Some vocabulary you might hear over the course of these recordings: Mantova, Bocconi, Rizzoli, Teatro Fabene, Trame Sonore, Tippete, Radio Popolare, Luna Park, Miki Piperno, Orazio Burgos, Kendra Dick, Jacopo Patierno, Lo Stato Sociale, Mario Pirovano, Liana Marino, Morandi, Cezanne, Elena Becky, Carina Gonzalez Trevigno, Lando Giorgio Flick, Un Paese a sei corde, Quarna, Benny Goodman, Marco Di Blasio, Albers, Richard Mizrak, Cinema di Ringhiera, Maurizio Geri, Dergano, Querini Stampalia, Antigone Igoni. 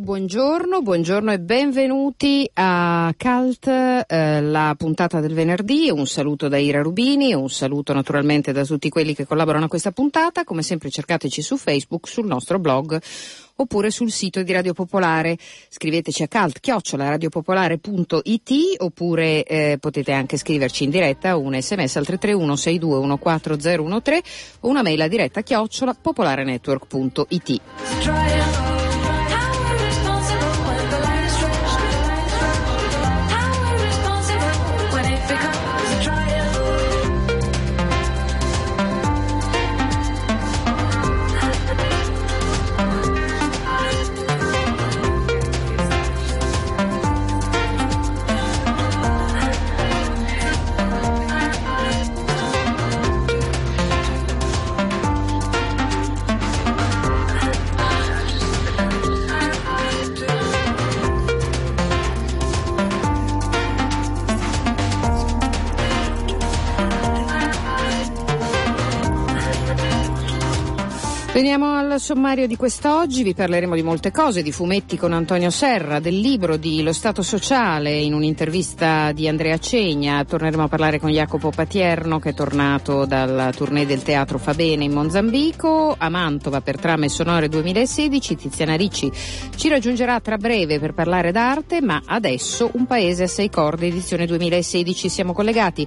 Buongiorno, buongiorno e benvenuti a Cult, la puntata del venerdì. Un saluto da Ira Rubini, un saluto naturalmente da tutti quelli che collaborano a questa puntata. Come sempre cercateci su Facebook, sul nostro blog oppure sul sito di Radio Popolare. Scriveteci a cult@radiopopolare.it oppure potete anche scriverci in diretta un sms al 331-621-44013 o una mail a diretta @popolarenetwork.it. Veniamo al sommario di quest'oggi, vi parleremo di molte cose, di fumetti con Antonio Serra, del libro di Lo Stato Sociale in un'intervista di Andrea Cegna, torneremo a parlare con Jacopo Patierno che è tornato dalla tournée del Teatro Fabene in Mozambico, a Mantova per Trame Sonore 2016, Tiziana Ricci ci raggiungerà tra breve per parlare d'arte, ma adesso Un Paese a sei corde edizione 2016, siamo collegati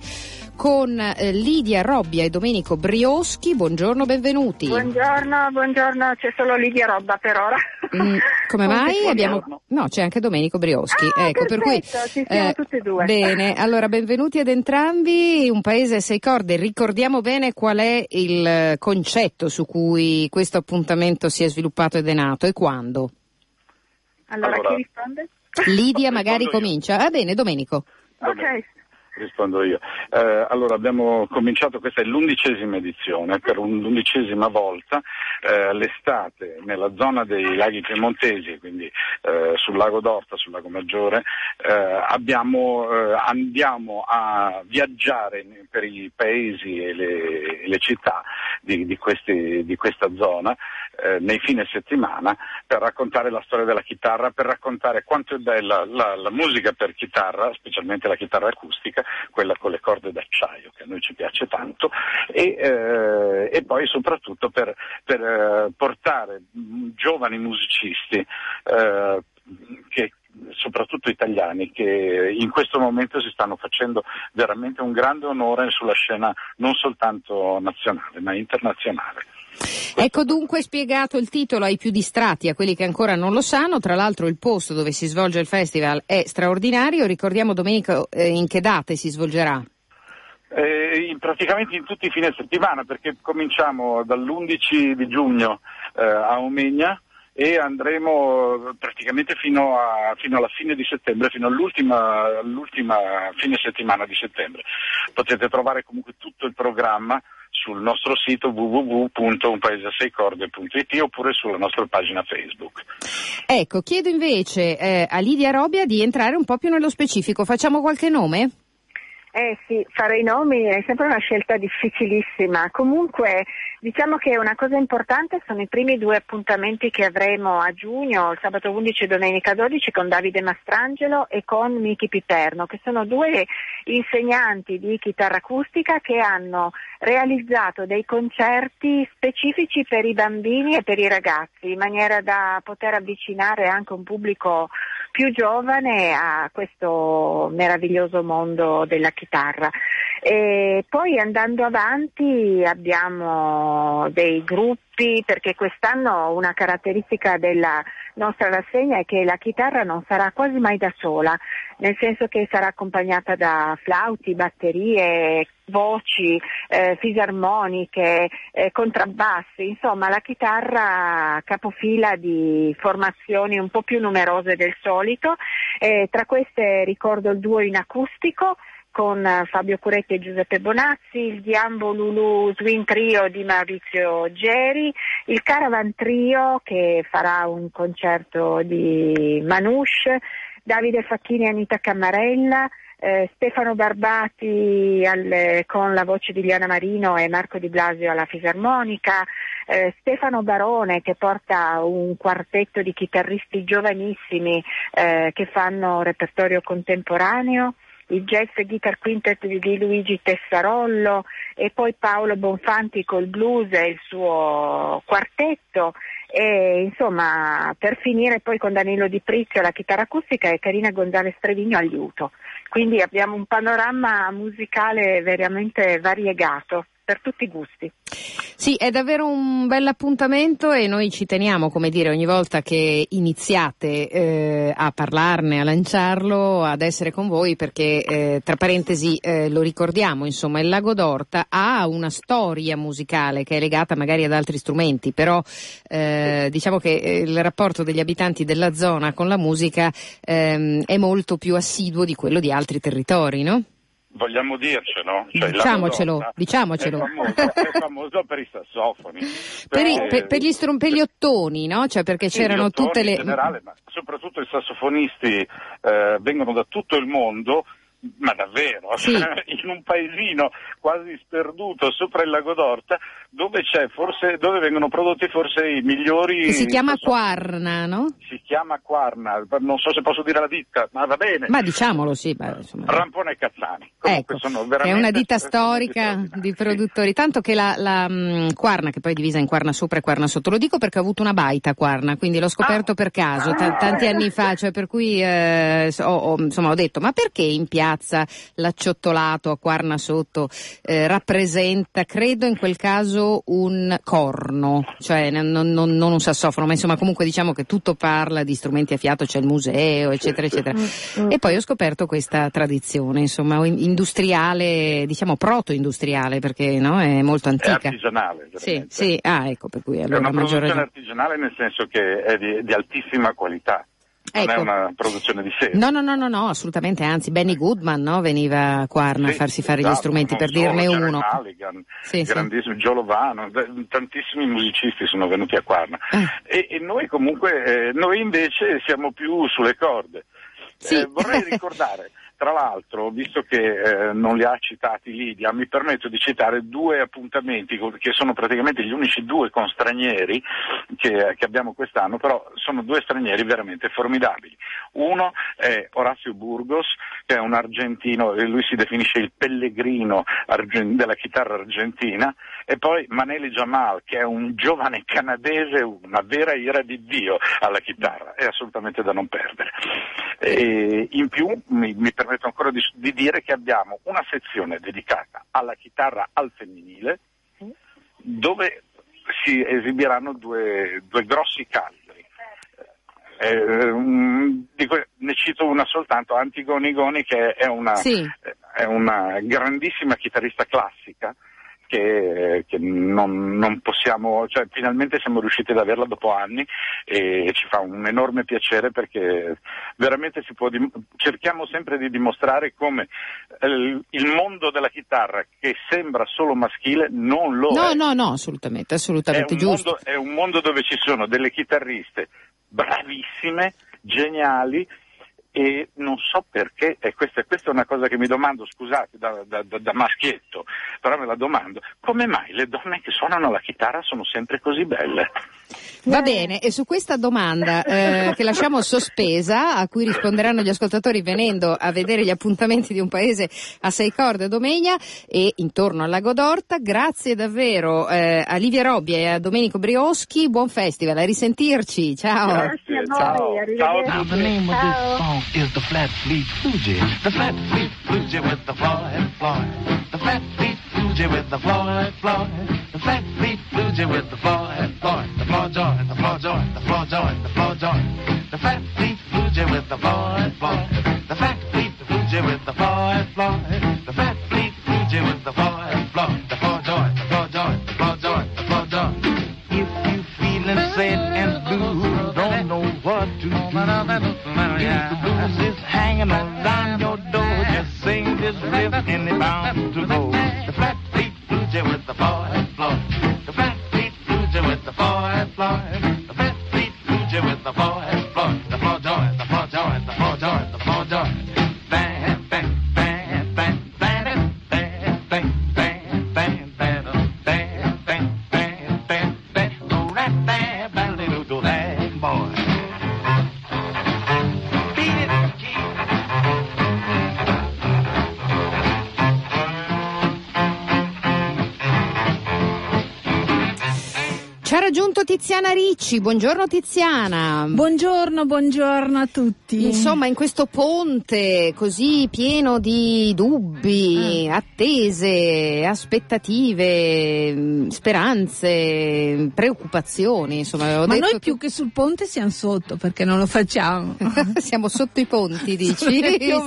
con Lidia Robbia e Domenico Brioschi, buongiorno, benvenuti. Buongiorno, c'è solo Lidia Robbia per ora. Come mai? No, c'è anche Domenico Brioschi. Ah, ecco, perfetto, per cui ci siamo tutti e due. Bene, allora benvenuti ad entrambi. Un Paese a sei corde. Ricordiamo bene qual è il concetto su cui questo appuntamento si è sviluppato ed è nato e quando. Allora chi risponde? Lidia magari comincia. Va bene, Domenico. Ok. Rispondo io. Allora abbiamo cominciato, questa è l'11ª edizione, per l'11ª volta l'estate nella zona dei laghi piemontesi, quindi sul lago d'Orta, sul lago Maggiore, andiamo a viaggiare per i paesi e le città di questa zona nei fine settimana per raccontare la storia della chitarra, per raccontare quanto è bella la musica per chitarra, specialmente la chitarra acustica, quella con le corde d'acciaio che a noi ci piace tanto, e poi soprattutto per portare giovani musicisti che soprattutto italiani, che in questo momento si stanno facendo veramente un grande onore sulla scena non soltanto nazionale ma internazionale. Ecco dunque spiegato il titolo ai più distratti, a quelli che ancora non lo sanno. Tra l'altro il posto dove si svolge il festival è straordinario. Ricordiamo, Domenico, in che date si svolgerà? Praticamente in tutti i fine settimana, perché cominciamo dall'11 di giugno a Omegna, e andremo praticamente fino alla fine di settembre, fino all'ultima fine settimana di settembre. Potete trovare comunque tutto il programma sul nostro sito www.unpaeseaseicorde.it oppure sulla nostra pagina Facebook. Ecco, chiedo invece a Lidia Robbia di entrare un po' più nello specifico. Facciamo qualche nome? Sì, fare i nomi è sempre una scelta difficilissima. Comunque diciamo che una cosa importante sono i primi due appuntamenti che avremo a giugno, il sabato 11 e domenica 12, con Davide Mastrangelo e con Miki Piperno, che sono due insegnanti di chitarra acustica che hanno realizzato dei concerti specifici per i bambini e per i ragazzi, in maniera da poter avvicinare anche un pubblico più giovane a questo meraviglioso mondo della chitarra. E poi andando avanti abbiamo dei gruppi, perché quest'anno una caratteristica della nostra rassegna è che la chitarra non sarà quasi mai da sola, nel senso che sarà accompagnata da flauti, batterie, voci, fisarmoniche, contrabbassi, insomma la chitarra capofila di formazioni un po' più numerose del solito. Tra queste ricordo il duo in acustico con Fabio Curetti e Giuseppe Bonazzi, il Diambo Lulu Swing Trio di Maurizio Geri, il Caravan Trio che farà un concerto di Manouche, Davide Facchini e Anita Camarella, Stefano Barbati con la voce di Liana Marino e Marco Di Blasio alla fisarmonica, Stefano Barone che porta un quartetto di chitarristi giovanissimi che fanno repertorio contemporaneo, il Jazz Guitar Quintet di Luigi Tessarollo e poi Paolo Bonfanti col blues e il suo quartetto, e insomma per finire poi con Danilo Di Prizio alla chitarra acustica e Carina Gonzalez Trevigno al liuto. Quindi abbiamo un panorama musicale veramente variegato, per tutti i gusti. Sì, è davvero un bell'appuntamento e noi ci teniamo, come dire, ogni volta che iniziate a parlarne, a lanciarlo, ad essere con voi, perché tra parentesi lo ricordiamo, insomma, il Lago d'Orta ha una storia musicale che è legata magari ad altri strumenti, però diciamo che il rapporto degli abitanti della zona con la musica è molto più assiduo di quello di altri territori, no? Vogliamo dircelo? Cioè, diciamocelo. È famoso per i sassofoni. Per gli ottoni, no? Cioè, perché sì, c'erano tutte le... in generale, ma soprattutto i sassofonisti vengono da tutto il mondo, ma davvero, sì. In un paesino quasi sperduto sopra il Lago d'Orta, dove vengono prodotti forse i migliori... Che si chiama Quarna, no? Si chiama Quarna, non so se posso dire la ditta, ma va bene. Ma diciamolo, sì. Beh, insomma... Rampone e Cazzani. Comunque ecco, sono veramente... È una ditta storica di produttori, sì. Tanto che la Quarna, che poi è divisa in Quarna sopra e Quarna sotto, lo dico perché ho avuto una baita a Quarna, quindi l'ho scoperto per caso, tanti anni fa, cioè per cui ho detto, ma perché in piazza l'acciottolato a Quarna sotto rappresenta, credo in quel caso, un corno, cioè non un sassofono, ma insomma comunque diciamo che tutto parla di strumenti a fiato, c'è il museo eccetera eccetera, e poi ho scoperto questa tradizione insomma industriale, diciamo proto-industriale, perché no, è molto antica, è artigianale veramente. Sì, ecco, per cui allora è una produzione artigianale, nel senso che è di altissima qualità. Non ecco. È una produzione di sé. No, assolutamente, anzi Benny Goodman, no? Veniva a Quarna a farsi fare gli strumenti, per dirne uno. Mulligan, grandissimo, Giolovano, tantissimi musicisti sono venuti a Quarna. E noi comunque, noi invece siamo più sulle corde. Sì. Vorrei ricordare, tra l'altro, visto che non li ha citati Lidia, mi permetto di citare due appuntamenti che sono praticamente gli unici due con stranieri che abbiamo quest'anno, però sono due stranieri veramente formidabili. Uno è Orazio Burgos, che è un argentino, e lui si definisce il pellegrino della chitarra argentina, e poi Maneli Jamal, che è un giovane canadese, una vera ira di Dio alla chitarra, è assolutamente da non perdere. E in più mi permetto ancora di dire che abbiamo una sezione dedicata alla chitarra al femminile, dove si esibiranno due grossi calibri. Ne cito una soltanto, Antigone Igoni, che è una grandissima chitarrista classica, che non possiamo, cioè finalmente siamo riusciti ad averla dopo anni e ci fa un enorme piacere, perché veramente si può cerchiamo sempre di dimostrare come il mondo della chitarra, che sembra solo maschile, non lo è. No, assolutamente giusto. È un mondo dove ci sono delle chitarriste bravissime, geniali, e non so perché, e questa è una cosa che mi domando, scusate, da maschietto, però me la domando, come mai le donne che suonano la chitarra sono sempre così belle? Va bene, e su questa domanda che lasciamo sospesa, a cui risponderanno gli ascoltatori venendo a vedere gli appuntamenti di Un Paese a sei corde domenica e intorno al Lago d'Orta, grazie davvero a Lidia Robbia e a Domenico Brioschi, buon festival, a risentirci, ciao. Grazie, ciao. Ciao. Is the flat fleet Fuji. The flat fleet Fuji with the Floyd Floyd. The flat fleet Fuji with the Floyd Floyd. The flat fleet Fuji with the Floyd Floyd. The floor joint, the floor joint, the floor joint, the floor joint. The flat fleet Fuji with the Floyd Floyd. The flat fleet Fuji with the Floyd Floyd. The flat fleet Fuji with the Floyd Floyd. The floor joint, the floor joint, the floor joint, the floor joint. If you feeling sad and blue, don't know what to do. If the blues is hanging around your door, just sing this riff and it's bound to go. The flat feet Fuji with the boy and floor. The flat feet Fuji with the boy and floor. The flat feet Fuji with the boy and floor. The floor joy, the floor joy, the floor joy, the floor joy. Bang, bang, bang, bang, bang, bang, bang, bang, bang, bang, bang, bang, bang, bang. Go right there, bang, little do that boy. Raggiunto Tiziana Ricci, buongiorno Tiziana. Buongiorno a tutti. Insomma, in questo ponte così pieno di dubbi, attese, aspettative, speranze, preoccupazioni, insomma, avevo detto. Ma noi più che sul ponte siamo sotto, perché non lo facciamo. Siamo sotto i ponti, dici? Più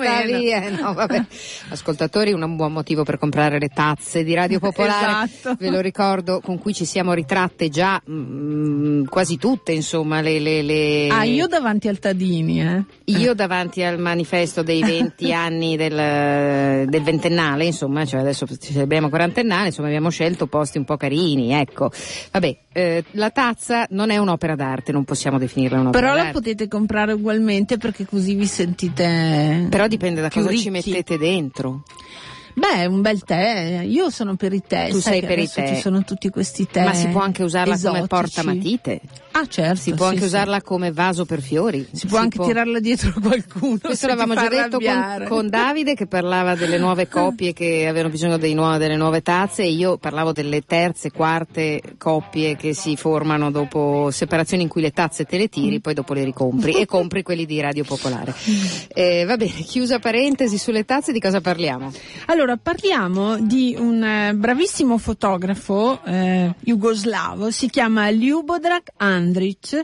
no, vabbè. Ascoltatori, un buon motivo per comprare le tazze di Radio Popolare. Esatto. Ve lo ricordo, con cui ci siamo ritratte già quasi tutte, insomma, le... Ah, io davanti al Tadini, Io davanti al manifesto dei 20 anni del ventennale, insomma, cioè adesso abbiamo quarantennale, insomma, abbiamo scelto posti un po' carini, ecco. Vabbè, la tazza non è un'opera d'arte, non possiamo definirla un'opera d'arte. Però la potete comprare ugualmente, perché così vi sentite. Però dipende da cosa ci mettete dentro. Beh, un bel tè, io sono per i tè. Tu sai, sei per i tè. Ci sono tutti questi tè. Ma si può anche usarla esotici, come portamatite. Ah, certo. Si può anche usarla come vaso per fiori. Si può anche tirarla dietro a qualcuno. Questo l'avevamo già detto con Davide, che parlava delle nuove coppie che avevano bisogno delle nuove tazze, e io parlavo delle terze, quarte coppie che si formano dopo separazioni in cui le tazze te le tiri, poi dopo le ricompri e compri quelli di Radio Popolare. Va bene, chiusa parentesi sulle tazze, di cosa parliamo? Allora, parliamo di un bravissimo fotografo jugoslavo, si chiama Ljubodrag Andrić,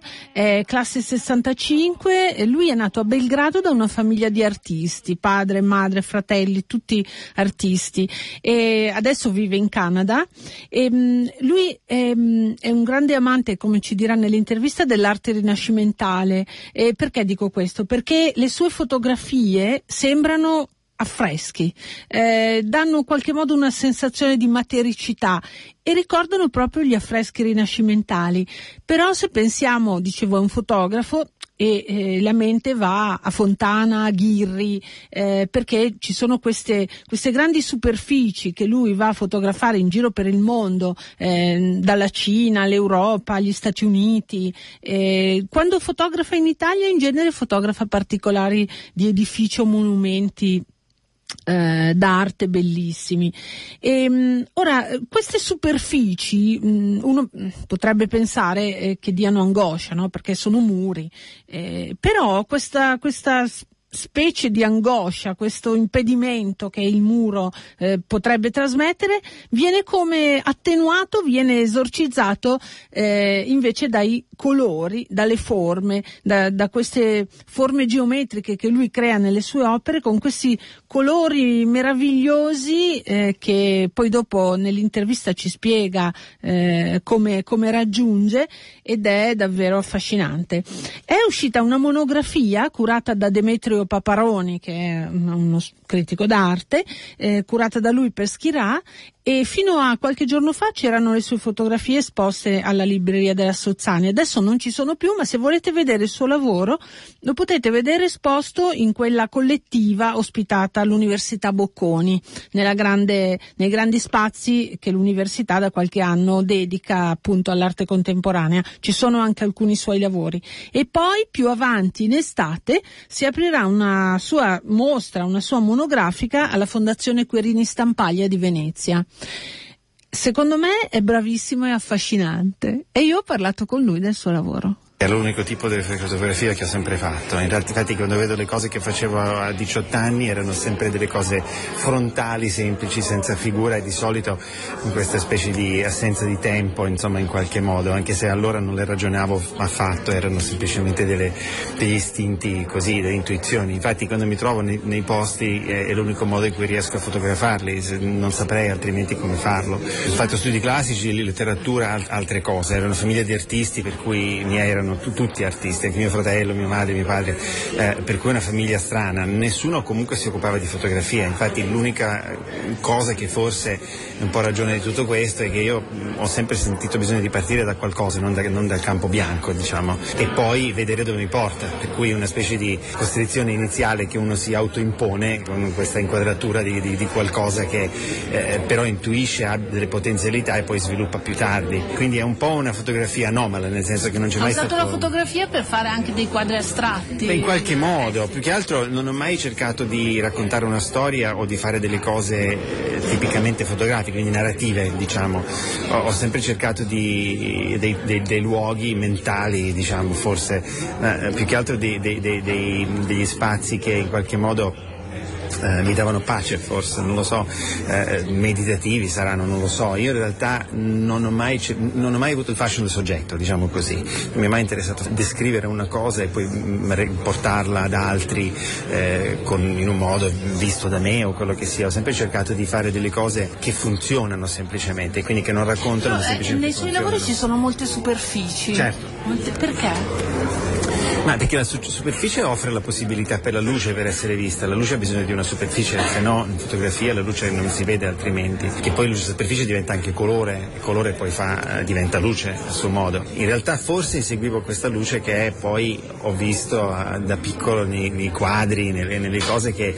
classe 65, lui è nato a Belgrado da una famiglia di artisti, padre, madre, fratelli, tutti artisti, e adesso vive in Canada. E, lui è un grande amante, come ci dirà nell'intervista, dell'arte rinascimentale. E perché dico questo? Perché le sue fotografie sembrano affreschi, danno in qualche modo una sensazione di matericità e ricordano proprio gli affreschi rinascimentali. Però se pensiamo, dicevo, a un fotografo, e la mente va a Fontana, a Ghirri, perché ci sono queste grandi superfici che lui va a fotografare in giro per il mondo, dalla Cina all'Europa, agli Stati Uniti. Quando fotografa in Italia, in genere fotografa particolari di edifici o monumenti d'arte bellissimi. Ora, queste superfici, uno potrebbe pensare che diano angoscia, no? Perché sono muri, però questa specie di angoscia, questo impedimento che il muro potrebbe trasmettere, viene come attenuato, viene esorcizzato invece dai colori, dalle forme, da queste forme geometriche che lui crea nelle sue opere, con questi colori meravigliosi che poi dopo nell'intervista ci spiega come raggiunge, ed è davvero affascinante. È uscita una monografia curata da Demetrio Paparoni, che è uno critico d'arte, curata da lui per Schirà, e fino a qualche giorno fa c'erano le sue fotografie esposte alla libreria della Sozzani. Adesso non ci sono più, ma se volete vedere il suo lavoro lo potete vedere esposto in quella collettiva ospitata all'Università Bocconi, nei grandi spazi che l'università da qualche anno dedica appunto all'arte contemporanea. Ci sono anche alcuni suoi lavori, e poi più avanti in estate si aprirà una sua mostra, una sua monografica alla Fondazione Querini Stampaglia di Venezia. Secondo me è bravissimo e affascinante, e io ho parlato con lui del suo lavoro. È l'unico tipo di fotografia che ho sempre fatto. In realtà, quando vedo le cose che facevo a 18 anni, erano sempre delle cose frontali, semplici, senza figura, e di solito in questa specie di assenza di tempo, insomma, in qualche modo, anche se allora non le ragionavo affatto, erano semplicemente degli istinti così, delle intuizioni. Infatti quando mi trovo nei posti è l'unico modo in cui riesco a fotografarli, non saprei altrimenti come farlo. Ho fatto studi classici, letteratura, altre cose. Era una famiglia di artisti, per cui mi erano tutti artisti, anche mio fratello, mia madre, mio padre, per cui è una famiglia strana. Nessuno comunque si occupava di fotografia. Infatti l'unica cosa che forse è un po' ragione di tutto questo è che io ho sempre sentito bisogno di partire da qualcosa, non dal campo bianco, diciamo, e poi vedere dove mi porta, per cui una specie di costrizione iniziale che uno si autoimpone con questa inquadratura di qualcosa che però intuisce, ha delle potenzialità e poi sviluppa più tardi. Quindi è un po' una fotografia anomala, nel senso che non c'è mai stato la fotografia per fare anche dei quadri astratti. In qualche modo, più che altro non ho mai cercato di raccontare una storia o di fare delle cose tipicamente fotografiche, quindi narrative, diciamo. Ho sempre cercato dei luoghi mentali, diciamo, forse più che altro degli spazi che in qualche modo mi davano pace, forse, non lo so, meditativi saranno, non lo so. Io in realtà non ho mai avuto il fascino del soggetto, diciamo così. Non mi è mai interessato descrivere una cosa e poi portarla ad altri in un modo visto da me o quello che sia. Ho sempre cercato di fare delle cose che funzionano semplicemente, quindi che non raccontano, ma semplicemente nei suoi lavori ci sono molte superfici. Certo. Perché? Ma perché la superficie offre la possibilità per la luce per essere vista. La luce ha bisogno di una superficie, se no in fotografia la luce non si vede altrimenti. Che poi la superficie diventa anche colore, il colore poi diventa luce a suo modo. In realtà forse inseguivo questa luce che poi ho visto da piccolo nei quadri, nelle cose che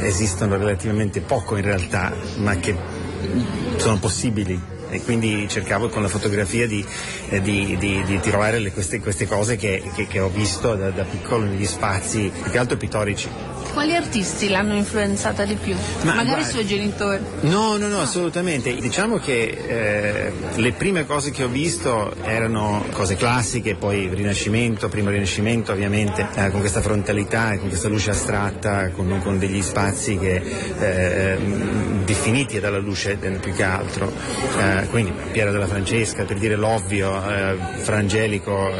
esistono relativamente poco in realtà, ma che sono possibili. E quindi cercavo con la fotografia di trovare queste cose che ho visto da piccolo negli spazi, più che altro pittorici. Quali artisti l'hanno influenzata di più? Magari i suoi genitori? No, assolutamente. Diciamo che le prime cose che ho visto erano cose classiche, poi Rinascimento, primo Rinascimento ovviamente, con questa frontalità e con questa luce astratta, con degli spazi che definiti dalla luce più che altro. Quindi Piera della Francesca, per dire l'ovvio, Frangelico,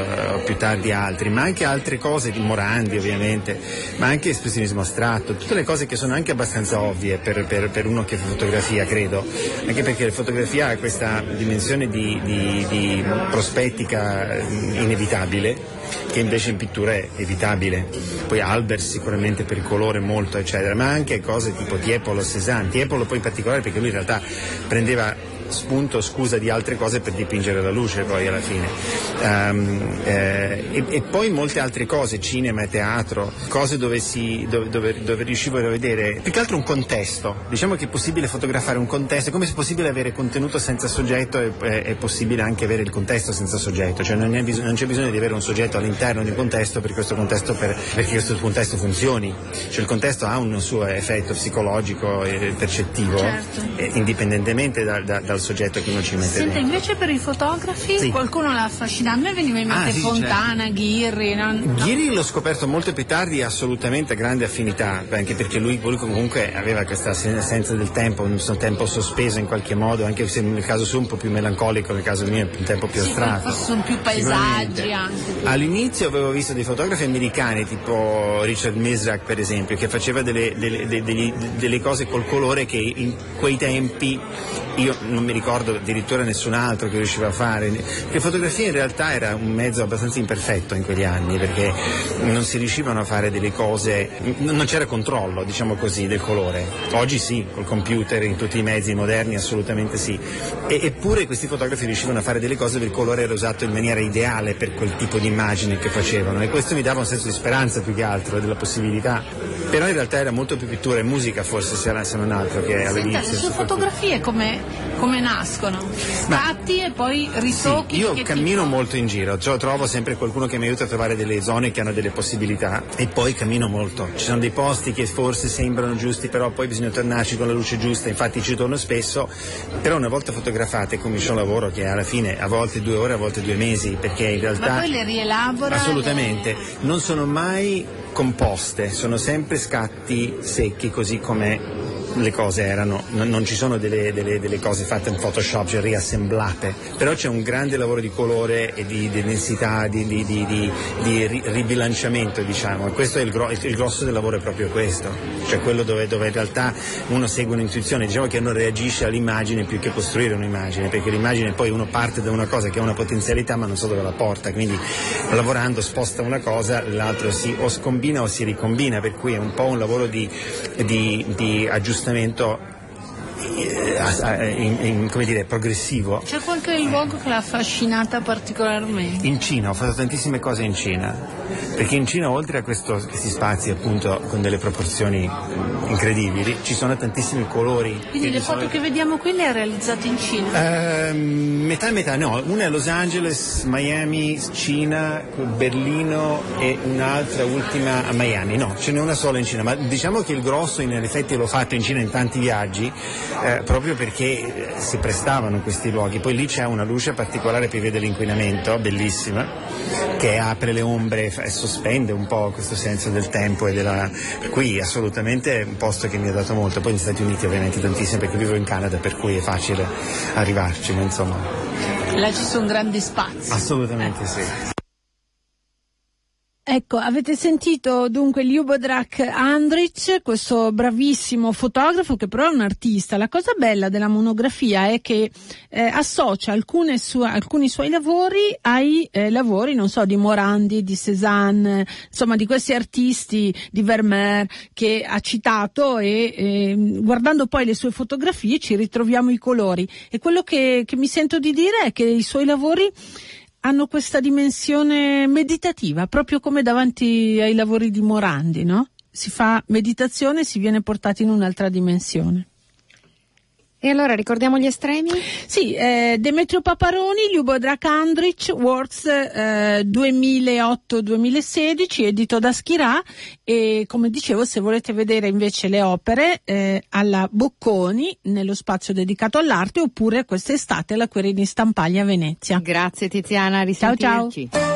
più tardi altri, ma anche altre cose di Morandi ovviamente, ma anche espressionismo astratto, tutte le cose che sono anche abbastanza ovvie per uno che fa fotografia, credo, anche perché la fotografia ha questa dimensione di prospettica inevitabile che invece in pittura è evitabile. Poi Albers sicuramente per il colore molto eccetera, ma anche cose tipo Tiepolo, Cézanne, Tiepolo poi in particolare perché lui in realtà prendeva scusa di altre cose per dipingere la luce poi alla fine, e poi molte altre cose, cinema e teatro, cose dove riuscivo a vedere più che altro un contesto. Diciamo che è possibile fotografare un contesto, come se è possibile avere contenuto senza soggetto, è possibile anche avere il contesto senza soggetto, cioè non c'è bisogno di avere un soggetto all'interno di un contesto per questo contesto perché questo contesto funzioni, cioè il contesto ha un suo effetto psicologico e percettivo, certo. Indipendentemente da al soggetto che uno ci mette. Senta, invece per i fotografi qualcuno l'ha affascinato, a me veniva in mente Fontana, certo. Ghirri, no? Ghirri l'ho scoperto molto più tardi, assolutamente grande affinità, anche perché lui comunque aveva questa senza del tempo, un tempo sospeso in qualche modo, anche se nel caso suo un po' più melancolico, nel caso mio un tempo più astratto, forse sono più paesaggi anche. All'inizio avevo visto dei fotografi americani tipo Richard Mizrak per esempio, che faceva delle cose col colore che in quei tempi io non mi ricordo addirittura nessun altro che riusciva a fare. Le fotografie in realtà era un mezzo abbastanza imperfetto in quegli anni, perché non si riuscivano a fare delle cose, non c'era controllo, diciamo così, del colore. Oggi sì, col computer, in tutti i mezzi moderni assolutamente sì, eppure questi fotografi riuscivano a fare delle cose dove il colore era usato in maniera ideale per quel tipo di immagine che facevano, e questo mi dava un senso di speranza più che altro, della possibilità. Però in realtà era molto più pittura e musica, forse, se non altro, che all'inizio. Senta, le sue fotografie come nascono? Scatti e poi ritocchi? Sì, io cammino molto in giro, cioè, trovo sempre qualcuno che mi aiuta a trovare delle zone che hanno delle possibilità, e poi cammino molto. Ci sono dei posti che forse sembrano giusti, però poi bisogna tornarci con la luce giusta, infatti ci torno spesso, però una volta fotografate comincia un lavoro che alla fine a volte 2 ore, a volte 2 mesi, perché in realtà... Ma poi le rielabora? Assolutamente, non sono mai composte, sono sempre scatti secchi così come le cose erano, non ci sono delle cose fatte in Photoshop, cioè riassemblate, però c'è un grande lavoro di colore e di densità, di ribilanciamento, diciamo, e questo è il grosso del lavoro, è proprio questo, cioè quello dove in realtà uno segue un'intuizione, diciamo che uno reagisce all'immagine più che costruire un'immagine, perché l'immagine poi uno parte da una cosa che ha una potenzialità ma non so dove la porta, quindi lavorando sposta una cosa, l'altro si o scombina o si ricombina, per cui è un po' un lavoro di aggiustamento, come dire, progressivo. C'è qualche luogo che l'ha affascinata particolarmente? In Cina, ho fatto tantissime cose in Cina, perché in Cina, oltre a questi spazi appunto con delle proporzioni incredibili, ci sono tantissimi colori. Quindi le foto che vediamo qui le ha realizzate in Cina? Metà e metà, no, una è Los Angeles, Miami, Cina, Berlino, e un'altra ultima a Miami. No, ce n'è una sola in Cina, ma diciamo che il grosso in effetti l'ho fatto in Cina in tanti viaggi, proprio perché si prestavano questi luoghi. Poi lì c'è una luce particolare che vede l'inquinamento, bellissima, che apre le ombre e sospende un po' questo senso del tempo e della... Qui assolutamente è un posto che mi ha dato molto, poi negli Stati Uniti ovviamente tantissimo, perché vivo in Canada, per cui è facile arrivarci, insomma. Là ci sono grandi spazi. Assolutamente sì. Ecco, avete sentito dunque Ljubodrag Andrić, questo bravissimo fotografo che però è un artista. La cosa bella della monografia è che associa alcuni suoi lavori ai lavori, non so, di Morandi, di Cézanne, insomma di questi artisti, di Vermeer che ha citato, e guardando poi le sue fotografie ci ritroviamo i colori. E quello che mi sento di dire è che i suoi lavori hanno questa dimensione meditativa, proprio come davanti ai lavori di Morandi, no? Si fa meditazione e si viene portati in un'altra dimensione. E allora ricordiamo gli estremi? Sì, Demetrio Paparoni, Ljubodrag Andrić, Works 2008-2016, edito da Schirà, e come dicevo, se volete vedere invece le opere, alla Bocconi, nello spazio dedicato all'arte, oppure quest'estate alla Querini Stampaglia a Venezia. Grazie Tiziana, risentirci. Ciao ciao.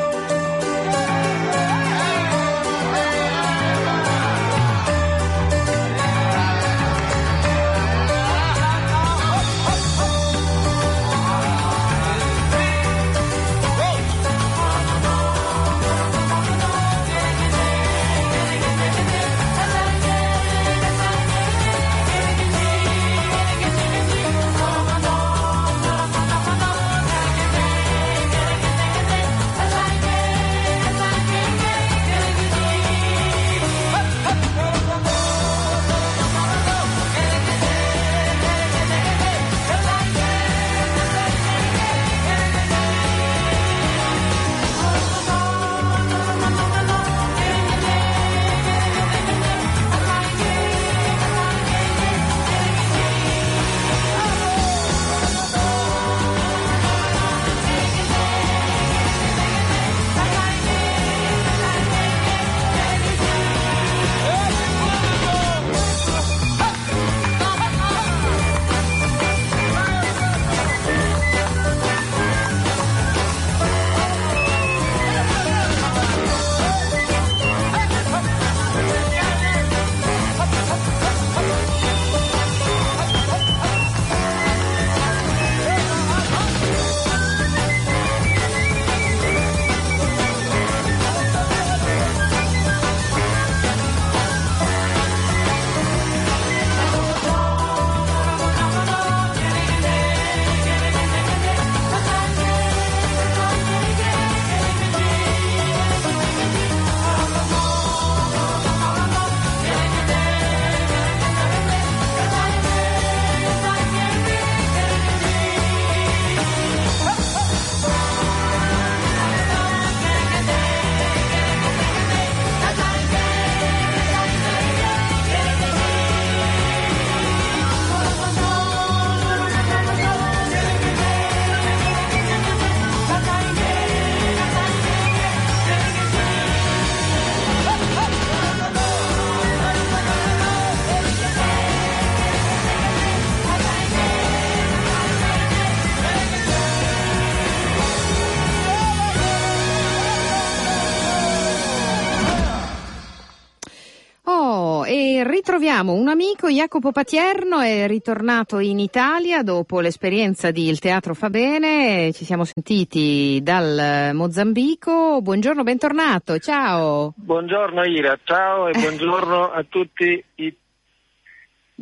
e ritroviamo un amico. Jacopo Patierno è ritornato in Italia dopo l'esperienza di Il Teatro Fabene, ci siamo sentiti dal Mozambico. Buongiorno, bentornato, ciao. Buongiorno Ira, ciao e buongiorno a tutti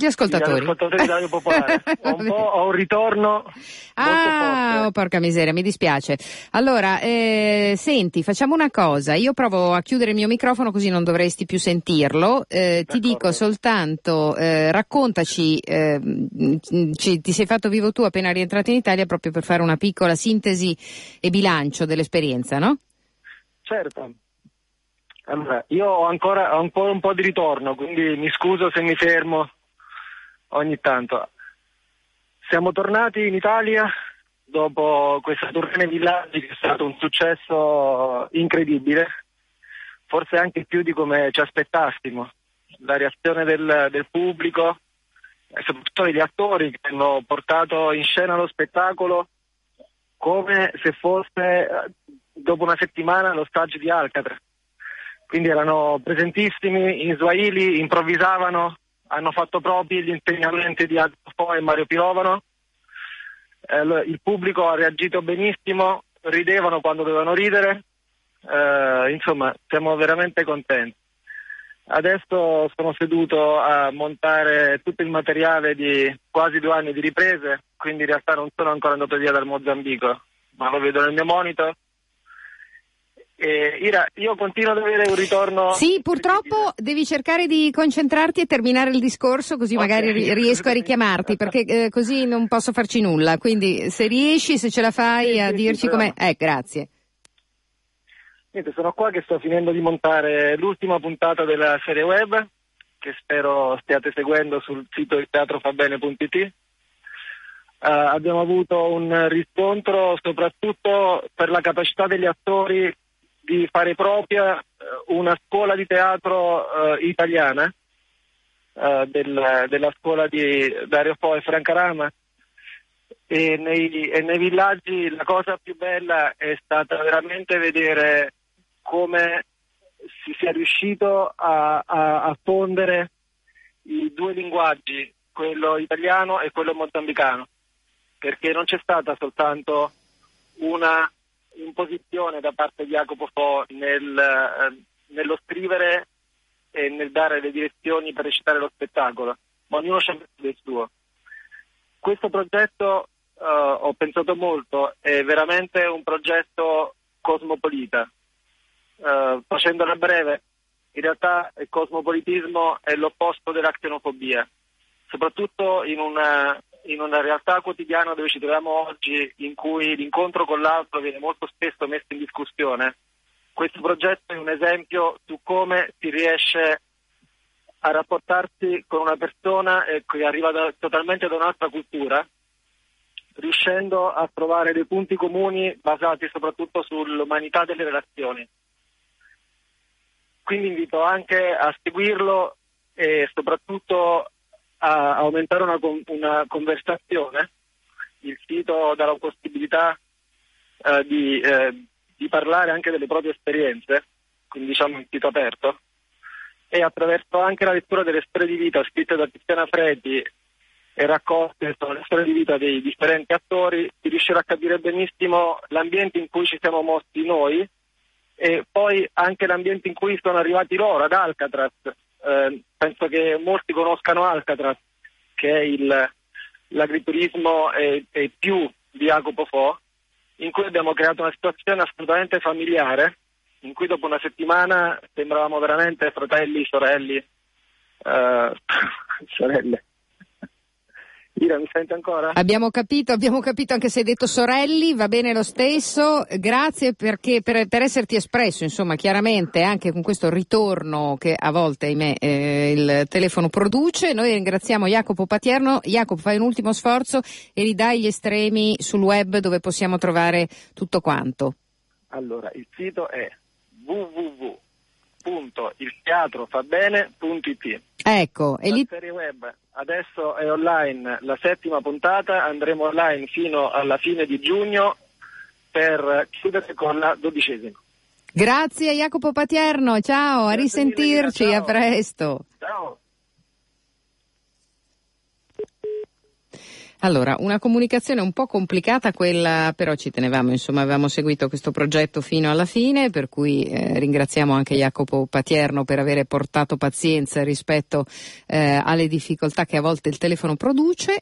gli ascoltatori. Radio Popolare. Ho un ritorno molto forte. Porca miseria, mi dispiace. Allora, senti, facciamo una cosa. Io provo a chiudere il mio microfono così non dovresti più sentirlo. Ti dico soltanto, raccontaci, ti sei fatto vivo tu appena rientrato in Italia proprio per fare una piccola sintesi e bilancio dell'esperienza, no? Certo. Allora, io ho ancora un po' di ritorno, quindi mi scuso se mi fermo ogni tanto. Siamo tornati in Italia dopo questa tournée villaggi che è stato un successo incredibile, forse anche più di come ci aspettassimo. La reazione del pubblico e soprattutto degli attori che hanno portato in scena lo spettacolo come se fosse dopo una settimana lo stagio di Alcatraz. Quindi erano presentissimi in swahili, improvvisavano, hanno fatto propri gli insegnamenti di Jacopo Fo e Mario Pirovano. Il pubblico ha reagito benissimo, ridevano quando dovevano ridere, insomma siamo veramente contenti. Adesso sono seduto a montare tutto il materiale di quasi 2 anni di riprese, quindi in realtà non sono ancora andato via dal Mozambico, ma lo vedo nel mio monitor. Ira, io continuo ad avere un ritorno. Sì, purtroppo devi cercare di concentrarti e terminare il discorso, così magari riesco a richiamarti, perché così non posso farci nulla. Quindi se riesci, se ce la fai, sì, a dirci com'è. Grazie. Niente, sono qua che sto finendo di montare l'ultima puntata della serie web, che spero stiate seguendo sul sito teatrofabene.it. Abbiamo avuto un riscontro soprattutto per la capacità degli attori di fare propria una scuola di teatro italiana, della scuola di Dario Fo e Francarama, e nei villaggi la cosa più bella è stata veramente vedere come si sia riuscito a fondere i 2 linguaggi, quello italiano e quello mozambicano, perché non c'è stata soltanto una imposizione da parte di Jacopo Fo nello scrivere e nel dare le direzioni per recitare lo spettacolo, ma ognuno sceglie del suo. Questo progetto ho pensato molto, è veramente un progetto cosmopolita. Facendola breve, in realtà il cosmopolitismo è l'opposto della xenofobia, soprattutto in una realtà quotidiana dove ci troviamo oggi, in cui l'incontro con l'altro viene molto spesso messo in discussione. Questo progetto è un esempio su come si riesce a rapportarsi con una persona che arriva totalmente da un'altra cultura, riuscendo a trovare dei punti comuni basati soprattutto sull'umanità delle relazioni. Quindi invito anche a seguirlo e soprattutto a aumentare una conversazione. Il sito dà la possibilità di parlare anche delle proprie esperienze, quindi diciamo un sito aperto, e attraverso anche la lettura delle storie di vita scritte da Tiziana Freddi e raccolte le storie di vita dei differenti attori, si riuscirà a capire benissimo l'ambiente in cui ci siamo mossi noi e poi anche l'ambiente in cui sono arrivati loro ad Alcatraz. Penso che molti conoscano Alcatraz, che è l'agriturismo e più di Jacopo Fo, in cui abbiamo creato una situazione assolutamente familiare, in cui dopo una settimana sembravamo veramente fratelli, sorelle. Ira, mi senti ancora? Abbiamo capito anche se hai detto sorelli, va bene lo stesso. Grazie perché per esserti espresso, insomma, chiaramente anche con questo ritorno che a volte ahimè il telefono produce. Noi ringraziamo Jacopo Patierno. Jacopo, fai un ultimo sforzo e ridai gli estremi sul web dove possiamo trovare tutto quanto. Allora, il sito è www.ilteatrofabene.it. Ecco, e lì la serie web adesso è online, la 7ª puntata, andremo online fino alla fine di giugno per chiudere con la 12ª. Grazie Jacopo Patierno, ciao, a risentirci, a presto. Ciao. Allora, una comunicazione un po' complicata quella, però ci tenevamo, insomma, avevamo seguito questo progetto fino alla fine, per cui ringraziamo anche Jacopo Patierno per avere portato pazienza rispetto alle difficoltà che a volte il telefono produce.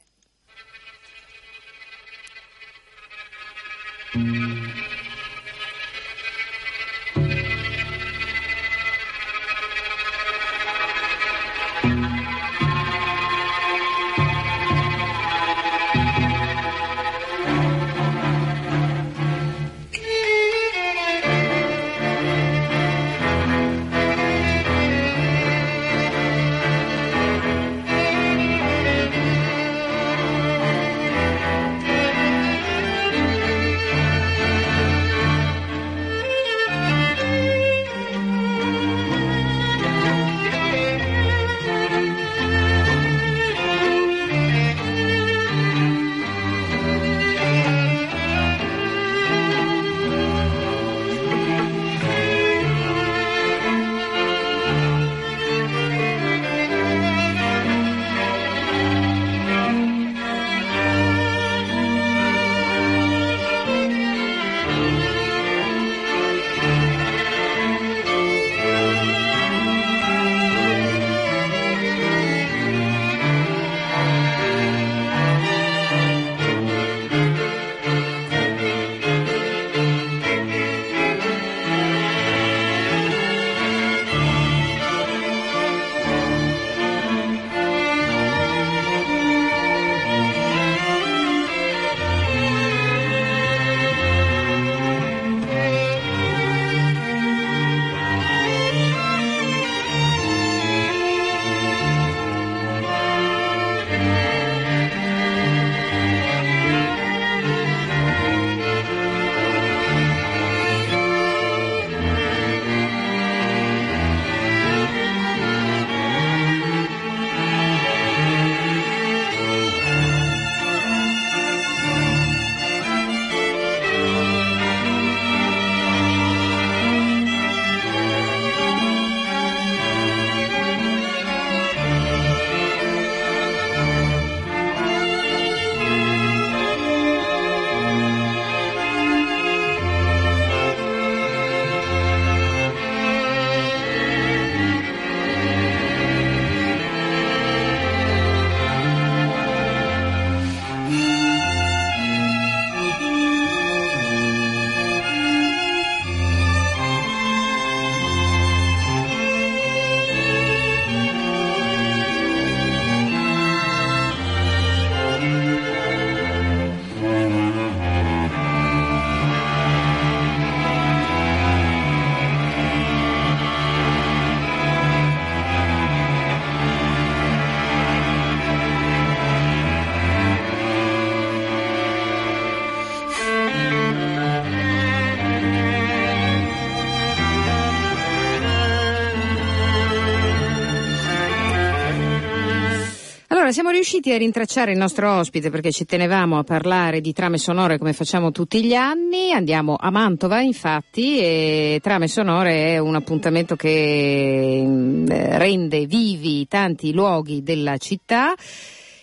Siamo riusciti a rintracciare il nostro ospite perché ci tenevamo a parlare di Trame Sonore come facciamo tutti gli anni. Andiamo a Mantova, infatti, e Trame Sonore è un appuntamento che rende vivi tanti luoghi della città.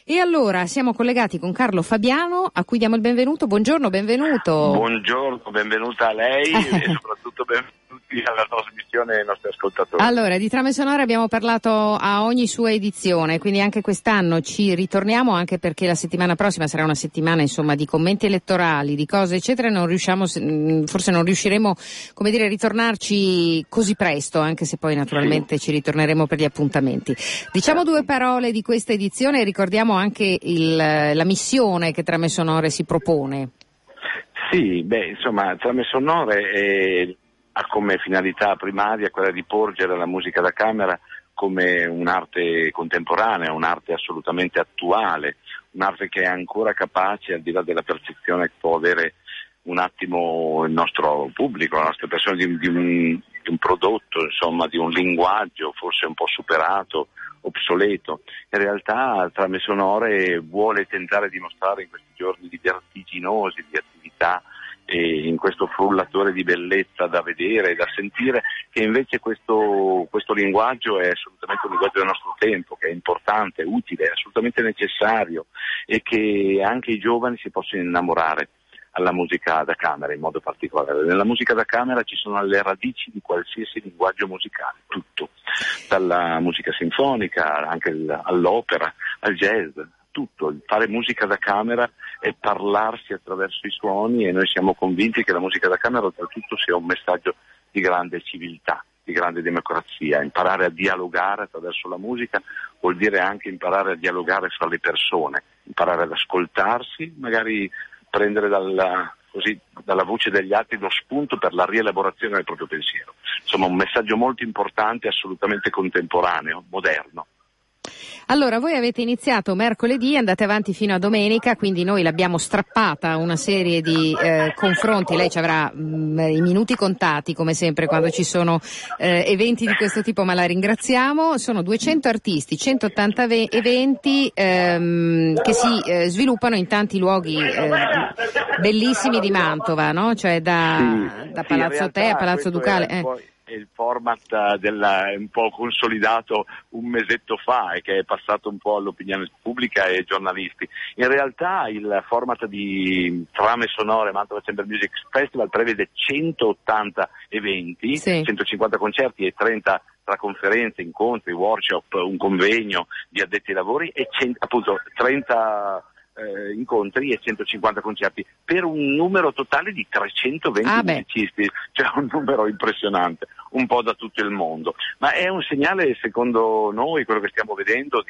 E allora siamo collegati con Carlo Fabiano, a cui diamo il benvenuto. Buongiorno, benvenuto. Buongiorno, benvenuta a lei e soprattutto benvenuti alla trasmissione e ai nostri ascoltatori. Allora, di Trame Sonore abbiamo parlato a ogni sua edizione, quindi anche quest'anno ci ritorniamo, anche perché la settimana prossima sarà una settimana, insomma, di commenti elettorali, di cose eccetera, non riusciremo, come dire, a ritornarci così presto, anche se poi naturalmente ci ritorneremo per gli appuntamenti. Diciamo due parole di questa edizione e ricordiamo anche la missione che Trame Sonore si propone. Sì, Trame Sonore ha come finalità primaria quella di porgere la musica da camera come un'arte contemporanea, un'arte assolutamente attuale, un'arte che è ancora capace, al di là della percezione che può avere un attimo il nostro pubblico, la nostra persona, di un prodotto, insomma, di un linguaggio forse un po' superato, obsoleto. In realtà Trame Sonore vuole tentare di mostrare in questi giorni di vertiginosi, di attività in questo frullatore di bellezza da vedere e da sentire, che invece questo linguaggio è assolutamente un linguaggio del nostro tempo, che è importante, è utile, è assolutamente necessario, e che anche i giovani si possono innamorare alla musica da camera in modo particolare. Nella musica da camera ci sono le radici di qualsiasi linguaggio musicale, tutto, dalla musica sinfonica anche all'opera, al jazz, tutto. Fare musica da camera è parlarsi attraverso i suoni, e noi siamo convinti che la musica da camera oltretutto sia un messaggio di grande civiltà, di grande democrazia. Imparare a dialogare attraverso la musica vuol dire anche imparare a dialogare fra le persone, imparare ad ascoltarsi, magari prendere dalla voce degli altri lo spunto per la rielaborazione del proprio pensiero. Insomma, un messaggio molto importante, assolutamente contemporaneo, moderno. Allora, voi avete iniziato mercoledì, andate avanti fino a domenica, quindi noi l'abbiamo strappata a una serie di confronti. Lei ci avrà i minuti contati, come sempre quando ci sono eventi di questo tipo, ma la ringraziamo. Sono 200 artisti, 180 eventi che si sviluppano in tanti luoghi bellissimi di Mantova, no? Cioè da Palazzo Te a Palazzo Ducale. Il format è un po' consolidato un mesetto fa, e che è passato un po' all'opinione pubblica e ai giornalisti. In realtà il format di Trame Sonore Mantova Chamber Music Festival prevede 180 eventi, sì. 150 concerti e 30 tra conferenze, incontri, workshop, un convegno di addetti ai lavori e 30 incontri e 150 concerti, per un numero totale di 320 musicisti, cioè un numero impressionante, un po' da tutto il mondo. Ma è un segnale, secondo noi, quello che stiamo vedendo,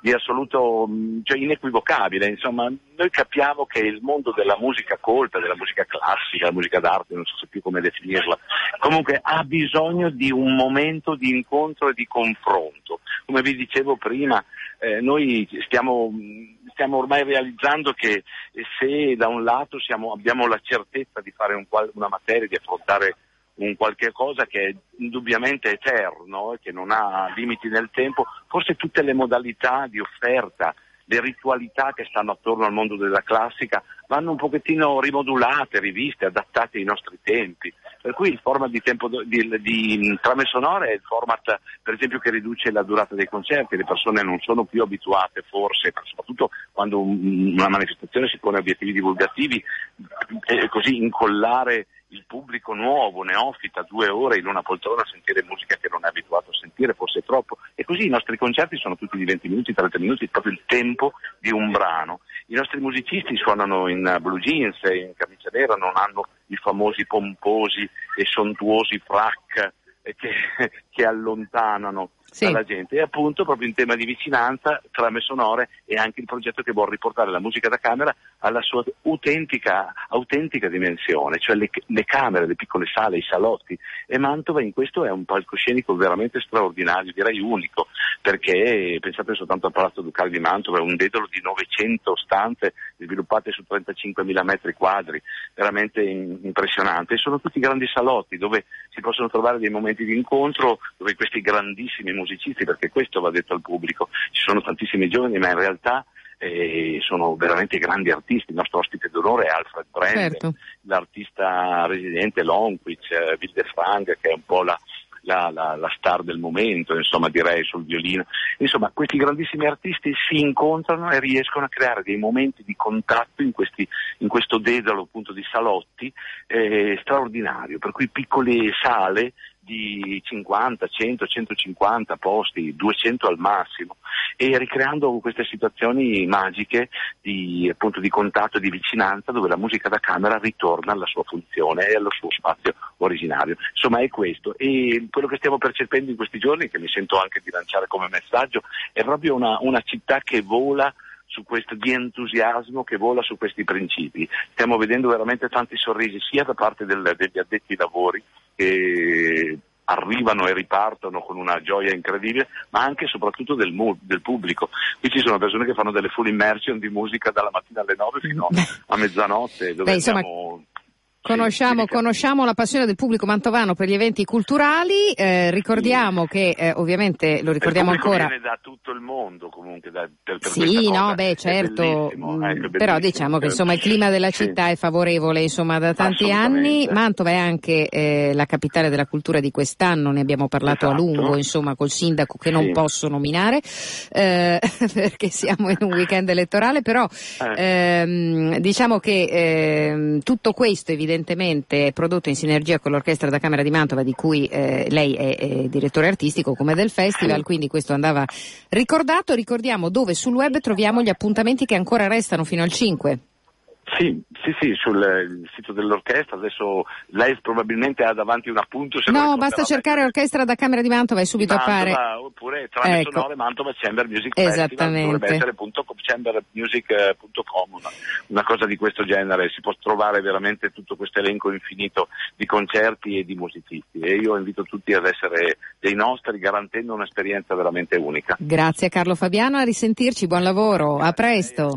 di assoluto, cioè inequivocabile. Insomma, noi capiamo che il mondo della musica colta, della musica classica, la musica d'arte, non so più come definirla, comunque ha bisogno di un momento di incontro e di confronto. Come vi dicevo prima, noi stiamo ormai realizzando che se da un lato abbiamo la certezza di fare una materia, di affrontare un qualche cosa che è indubbiamente eterno e che non ha limiti nel tempo, forse tutte le modalità di offerta, le ritualità che stanno attorno al mondo della classica vanno un pochettino rimodulate, riviste, adattate ai nostri tempi. Per cui il format di Trame Sonore è il format, per esempio, che riduce la durata dei concerti. Le persone non sono più abituate, forse, soprattutto quando una manifestazione si pone obiettivi divulgativi, e così incollare il pubblico nuovo, neofita, 2 ore in una poltrona a sentire musica che non è abituato a sentire, forse è troppo. E così i nostri concerti sono tutti di 20 minuti, 30 minuti, proprio il tempo di un brano. I nostri musicisti suonano in blue jeans, in camicia nera, non hanno i famosi pomposi e sontuosi frac che allontanano, sì, dalla gente. E appunto, proprio in tema di vicinanza, Trame Sonore è anche il progetto che vuol riportare la musica da camera alla sua autentica dimensione, cioè le camere, le piccole sale, i salotti. E Mantova in questo è un palcoscenico veramente straordinario, direi unico, perché pensate soltanto al Palazzo Ducale di Mantova, è un dedalo di 900 stanze sviluppate su 35.000 metri quadri, veramente impressionante. E sono tutti grandi salotti dove si possono trovare dei momenti di incontro, dove questi grandissimi musicisti, perché questo va detto al pubblico, ci sono tantissimi giovani, ma in realtà sono veramente grandi artisti. Il nostro ospite d'onore è Alfred Brand, certo, l'artista residente Longwich, Wilde Frank, che è un po' la star del momento, insomma, direi, sul violino. Insomma, questi grandissimi artisti si incontrano e riescono a creare dei momenti di contatto in questo dedalo, appunto, di salotti straordinario, per cui piccole sale di 50, 100, 150 posti, 200 al massimo, e ricreando queste situazioni magiche di, appunto, di contatto, di vicinanza, dove la musica da camera ritorna alla sua funzione e allo suo spazio originario. Insomma, è questo, e quello che stiamo percependo in questi giorni, che mi sento anche di lanciare come messaggio, è proprio una città che vola su questo, di entusiasmo, che vola su questi principi. Stiamo vedendo veramente tanti sorrisi, sia da parte degli addetti ai lavori, che arrivano e ripartono con una gioia incredibile, ma anche e soprattutto del pubblico. Qui ci sono persone che fanno delle full immersion di musica dalla mattina alle 9 fino a mezzanotte, dove siamo Conosciamo la passione del pubblico mantovano per gli eventi culturali, ricordiamo che ovviamente lo ricordiamo ancora. Il pubblico viene da tutto il mondo comunque, per sì, no, cosa. Beh, certo, però diciamo che insomma il clima della città è favorevole insomma da tanti anni. Mantova è anche la capitale della cultura di quest'anno, ne abbiamo parlato a lungo insomma col sindaco che non posso nominare perché siamo in un weekend elettorale, però diciamo che tutto questo evidentemente è prodotto in sinergia con l'orchestra da Camera di Mantova, di cui lei è direttore artistico come del festival, quindi questo andava ricordato. Ricordiamo dove sul web troviamo gli appuntamenti che ancora restano fino al 5. Sì, sul sito dell'orchestra, adesso lei probabilmente ha davanti un appunto. No, basta cercare Orchestra da Camera di Mantova e subito appare. Oppure Trame Sonore Mantova Chamber Music Festival, dovrebbe essere .chambermusic.com, una cosa di questo genere, si può trovare veramente tutto questo elenco infinito di concerti e di musicisti, e io invito tutti ad essere dei nostri, garantendo un'esperienza veramente unica. Grazie Carlo Fabiano, a risentirci, buon lavoro, grazie, a presto.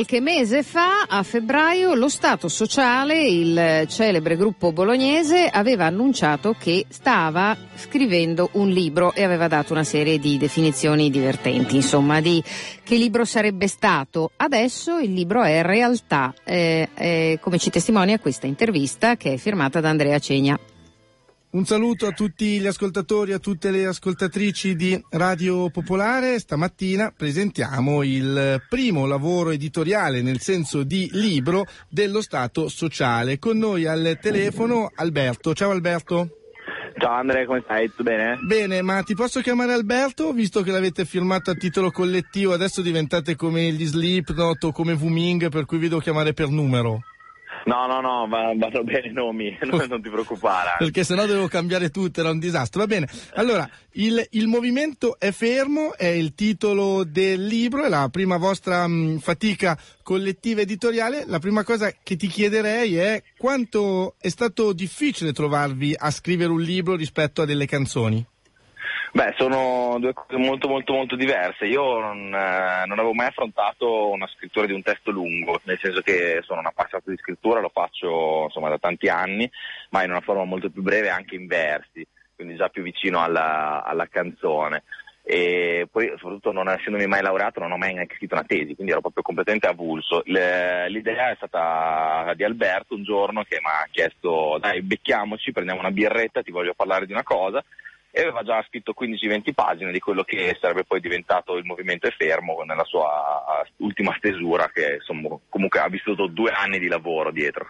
Qualche mese fa, a febbraio, lo Stato Sociale, il celebre gruppo bolognese, aveva annunciato che stava scrivendo un libro e aveva dato una serie di definizioni divertenti, insomma, di che libro sarebbe stato. Adesso il libro è realtà, come ci testimonia questa intervista che è firmata da Andrea Cegna. Un saluto a tutti gli ascoltatori, a tutte le ascoltatrici di Radio Popolare. Stamattina presentiamo il primo lavoro editoriale, nel senso di libro, dello Stato Sociale. Con noi al telefono Alberto. Ciao Alberto. Ciao Andrea, come stai? Tutto bene? Bene, ma ti posso chiamare Alberto? Visto che l'avete firmato a titolo collettivo, adesso diventate come gli Slipknot o come Wuming, per cui vi devo chiamare per numero. No, vanno bene i nomi, non ti preoccupare. Perché sennò devo cambiare tutto, era un disastro. Va bene, allora, il movimento è fermo, è il titolo del libro, è la prima vostra fatica collettiva editoriale. La prima cosa che ti chiederei è quanto è stato difficile trovarvi a scrivere un libro rispetto a delle canzoni? Beh, sono due cose molto molto molto diverse. Io non avevo mai affrontato una scrittura di un testo lungo, nel senso che sono un appassionato di scrittura, lo faccio insomma da tanti anni, ma in una forma molto più breve, anche in versi, quindi già più vicino alla canzone. E poi soprattutto, non essendomi mai laureato, non ho mai neanche scritto una tesi, quindi ero proprio completamente avulso. L'idea è stata di Alberto, un giorno, che mi ha chiesto: dai, becchiamoci, prendiamo una birretta, ti voglio parlare di una cosa. E aveva già scritto 15-20 pagine di quello che sarebbe poi diventato il movimento è fermo, nella sua ultima stesura, che insomma comunque ha vissuto 2 anni di lavoro dietro.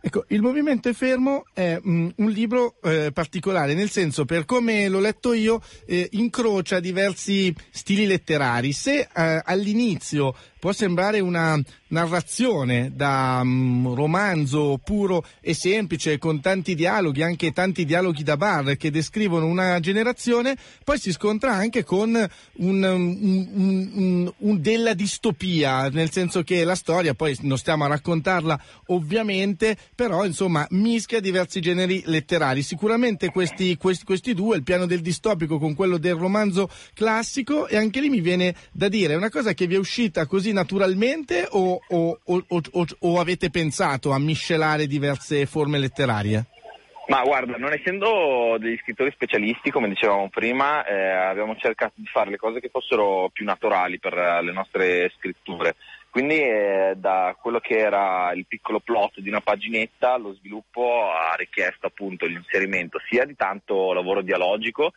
Ecco, il movimento è fermo è un libro particolare, nel senso, per come l'ho letto io, incrocia diversi stili letterari. Se all'inizio può sembrare una narrazione da romanzo puro e semplice, con tanti dialoghi, anche tanti dialoghi da bar che descrivono una generazione, poi si scontra anche con della distopia, nel senso che la storia, poi non stiamo a raccontarla ovviamente, però insomma mischia diversi generi letterari. Sicuramente questi due, il piano del distopico con quello del romanzo classico, e anche lì mi viene da dire, è una cosa che vi è uscita così naturalmente o avete pensato a miscelare diverse forme letterarie? Ma guarda, non essendo degli scrittori specialisti, come dicevamo prima, abbiamo cercato di fare le cose che fossero più naturali per le nostre scritture. Quindi da quello che era il piccolo plot di una paginetta, lo sviluppo ha richiesto appunto l'inserimento sia di tanto lavoro dialogico,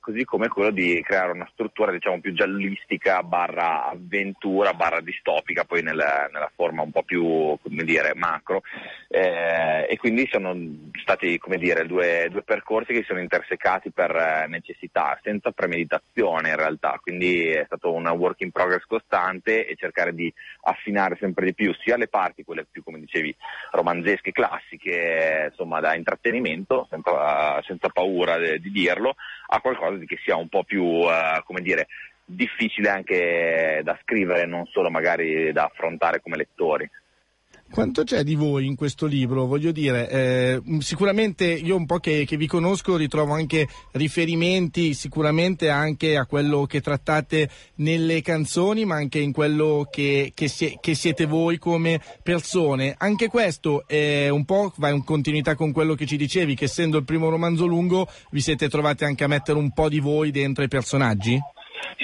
così come quello di creare una struttura diciamo più giallistica barra avventura barra distopica poi nella forma un po' più, come dire, macro, e quindi sono stati, come dire, due percorsi che si sono intersecati per necessità, senza premeditazione in realtà, quindi è stato un work in progress costante e cercare di affinare sempre di più sia le parti, quelle più, come dicevi, romanzesche, classiche, insomma da intrattenimento senza paura di dirlo, a qualcosa di che sia un po' più, come dire, difficile anche da scrivere, non solo magari da affrontare come lettori. Quanto c'è di voi in questo libro? Voglio dire, sicuramente io un po' che vi conosco ritrovo anche riferimenti sicuramente anche a quello che trattate nelle canzoni, ma anche in quello che siete voi come persone. Anche questo è un po' va in continuità con quello che ci dicevi, che essendo il primo romanzo lungo vi siete trovati anche a mettere un po' di voi dentro i personaggi?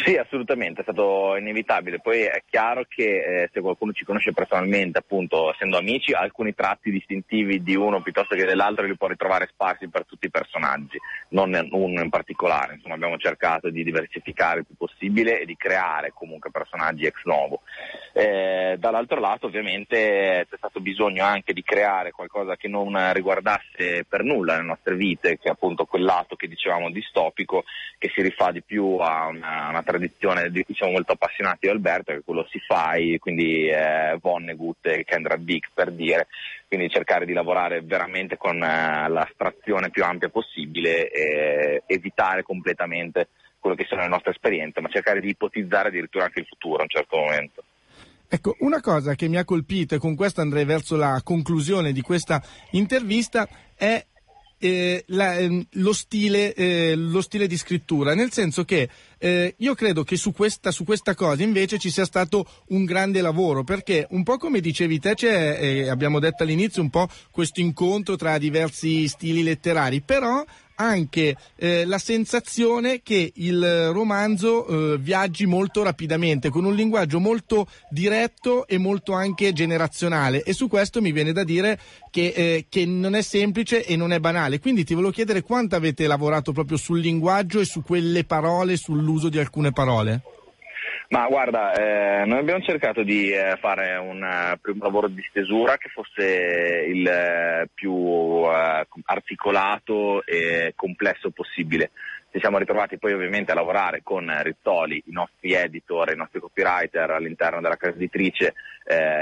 Sì, assolutamente, è stato inevitabile. Poi è chiaro che se qualcuno ci conosce personalmente, appunto, essendo amici, alcuni tratti distintivi di uno piuttosto che dell'altro li può ritrovare sparsi per tutti i personaggi, non uno in particolare. Insomma, abbiamo cercato di diversificare il più possibile e di creare comunque personaggi ex novo. Dall'altro lato, ovviamente, c'è stato bisogno anche di creare qualcosa che non riguardasse per nulla le nostre vite, che è appunto quel lato che dicevamo distopico, che si rifà di più a una tradizione di cui siamo molto appassionati io Alberto, che è quello sci-fi, quindi Vonnegut e Kendra Dick, per dire, quindi cercare di lavorare veramente con l'astrazione più ampia possibile e evitare completamente quello che sono le nostre esperienze, ma cercare di ipotizzare addirittura anche il futuro a un certo momento. Ecco, una cosa che mi ha colpito, e con questo andrei verso la conclusione di questa intervista, è lo stile di scrittura, nel senso che io credo che su questa cosa invece ci sia stato un grande lavoro, perché un po' come dicevi te c'è, abbiamo detto all'inizio, un po' questo incontro tra diversi stili letterari, però anche la sensazione che il romanzo viaggi molto rapidamente, con un linguaggio molto diretto e molto anche generazionale, e su questo mi viene da dire che non è semplice e non è banale. Quindi ti volevo chiedere quanto avete lavorato proprio sul linguaggio e su quelle parole, sull'uso di alcune parole. Ma guarda, noi abbiamo cercato di fare un primo lavoro di stesura che fosse il più articolato e complesso possibile. Ci siamo ritrovati poi ovviamente a lavorare con Rizzoli, i nostri editor, i nostri copywriter all'interno della casa editrice,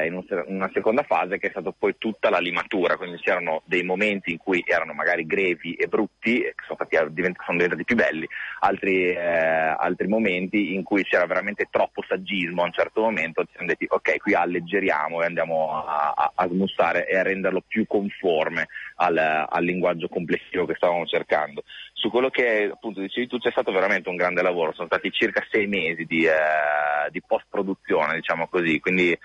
in una seconda fase che è stata poi tutta la limatura, quindi c'erano dei momenti in cui erano magari grevi e brutti, che sono diventati più belli, altri momenti in cui c'era veramente troppo saggismo. A un certo momento ci siamo detti ok, qui alleggeriamo e andiamo a smussare e a renderlo più conforme al linguaggio complessivo che stavamo cercando. Su quello che appunto dicevi tu c'è stato veramente un grande lavoro, sono stati circa 6 mesi di post-produzione, diciamo così, quindi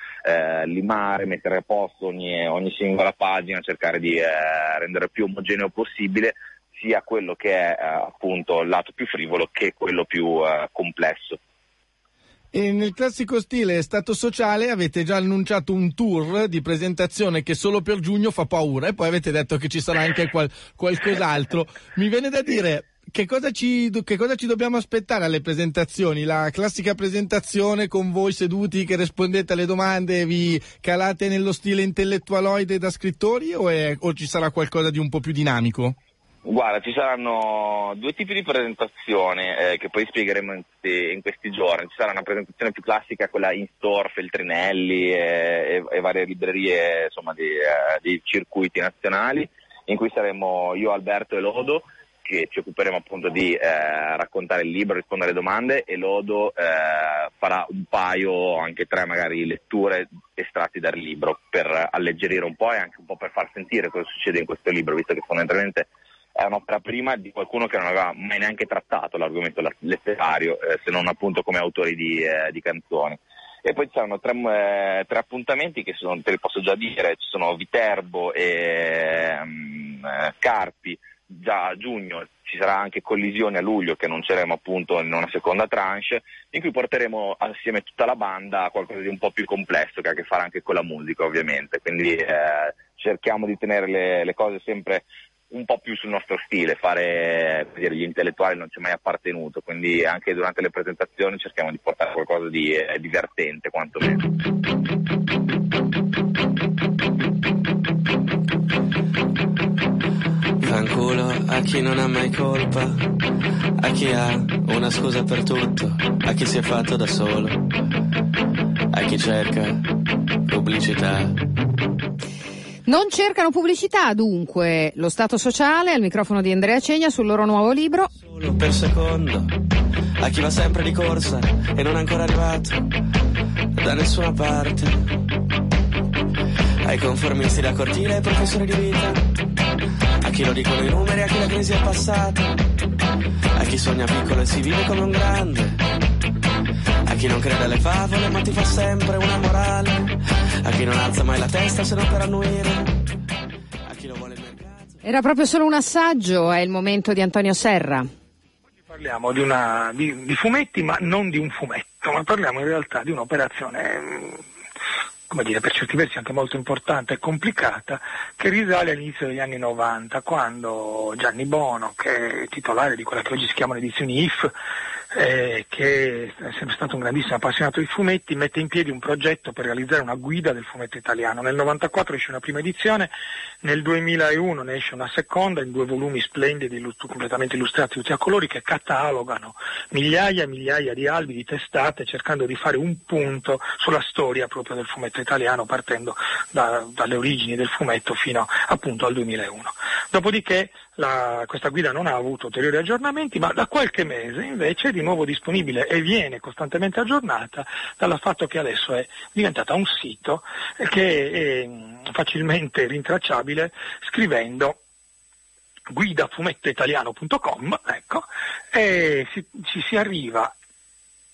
limare, mettere a posto ogni singola pagina, cercare di rendere più omogeneo possibile sia quello che è appunto il lato più frivolo che quello più complesso. E nel classico stile Stato Sociale avete già annunciato un tour di presentazione che solo per giugno fa paura, e poi avete detto che ci sarà anche qualcos'altro. Mi viene da dire, che cosa ci dobbiamo aspettare alle presentazioni? La classica presentazione con voi seduti che rispondete alle domande e vi calate nello stile intellettualoide da scrittori, o ci sarà qualcosa di un po' più dinamico? Guarda, ci saranno 2 tipi di presentazioni che poi spiegheremo in questi giorni. Ci sarà una presentazione più classica, quella in store, Feltrinelli e varie librerie, insomma, dei circuiti nazionali, in cui saremo io, Alberto e Lodo, che ci occuperemo appunto di raccontare il libro, rispondere alle domande, e Lodo farà un paio, anche 3 magari, letture estratti dal libro per alleggerire un po' e anche un po' per far sentire cosa succede in questo libro, visto che fondamentalmente è un'opera prima di qualcuno che non aveva mai neanche trattato l'argomento letterario, se non appunto come autori di canzoni. E poi ci saranno tre appuntamenti che sono, te li posso già dire, ci sono Viterbo e Carpi già a giugno, ci sarà anche Collisione a luglio che annunceremo appunto in una seconda tranche, in cui porteremo assieme tutta la banda a qualcosa di un po' più complesso che ha a che fare anche con la musica ovviamente, quindi cerchiamo di tenere le cose sempre un po' più sul nostro stile, fare per dire, gli intellettuali non ci è mai appartenuto, quindi anche durante le presentazioni cerchiamo di portare qualcosa di divertente quantomeno. Fanculo a chi non ha mai colpa, a chi ha una scusa per tutto, a chi si è fatto da solo, a chi cerca pubblicità. Non cercano pubblicità dunque Lo Stato Sociale al microfono di Andrea Cegna sul loro nuovo libro. Solo per secondo, a chi va sempre di corsa e non è ancora arrivato da nessuna parte, ai conformisti da cortile e ai professori di vita, a chi lo dicono i numeri, a chi la crisi è passata, a chi sogna piccolo e si vive come un grande, a chi non crede alle favole ma ti fa sempre una morale, a chi non alza mai la testa se non per annuire, a chi lo vuole il mercato. Era proprio solo un assaggio, è il momento di Antonio Serra. Oggi parliamo di fumetti, ma non di un fumetto, ma parliamo in realtà di un'operazione, come dire, per certi versi anche molto importante e complicata, che risale all'inizio degli anni 90, quando Gianni Bono, che è titolare di quella che oggi si chiama le edizioni IF, che è sempre stato un grandissimo appassionato di fumetti, mette in piedi un progetto per realizzare una guida del fumetto italiano. Nel 94 esce una prima edizione, nel 2001 ne esce una seconda in 2 volumi splendidi, completamente illustrati tutti a colori, che catalogano migliaia e migliaia di albi, di testate, cercando di fare un punto sulla storia proprio del fumetto italiano, partendo dalle origini del fumetto fino appunto al 2001. Dopodiché questa guida non ha avuto ulteriori aggiornamenti, ma da qualche mese invece di nuovo disponibile e viene costantemente aggiornata dal fatto che adesso è diventata un sito che è facilmente rintracciabile scrivendo guidafumettoitaliano.com, ecco, e ci si arriva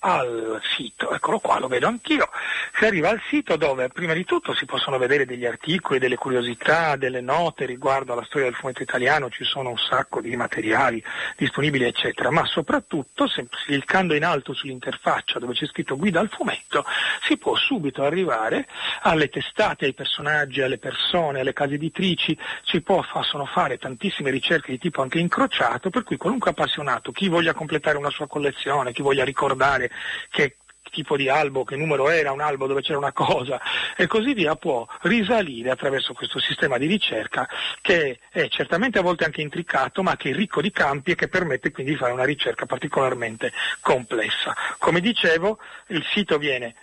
al sito, eccolo qua, lo vedo anch'io, si arriva al sito dove prima di tutto si possono vedere degli articoli, delle curiosità, delle note riguardo alla storia del fumetto italiano, ci sono un sacco di materiali disponibili eccetera, ma soprattutto se cliccando in alto sull'interfaccia dove c'è scritto guida al fumetto si può subito arrivare alle testate, ai personaggi, alle persone, alle case editrici, si possono fare tantissime ricerche di tipo anche incrociato, per cui qualunque appassionato, chi voglia completare una sua collezione, chi voglia ricordare che tipo di albo, che numero era un albo dove c'era una cosa e così via, può risalire attraverso questo sistema di ricerca che è certamente a volte anche intricato, ma che è ricco di campi e che permette quindi di fare una ricerca particolarmente complessa. Come dicevo, il sito viene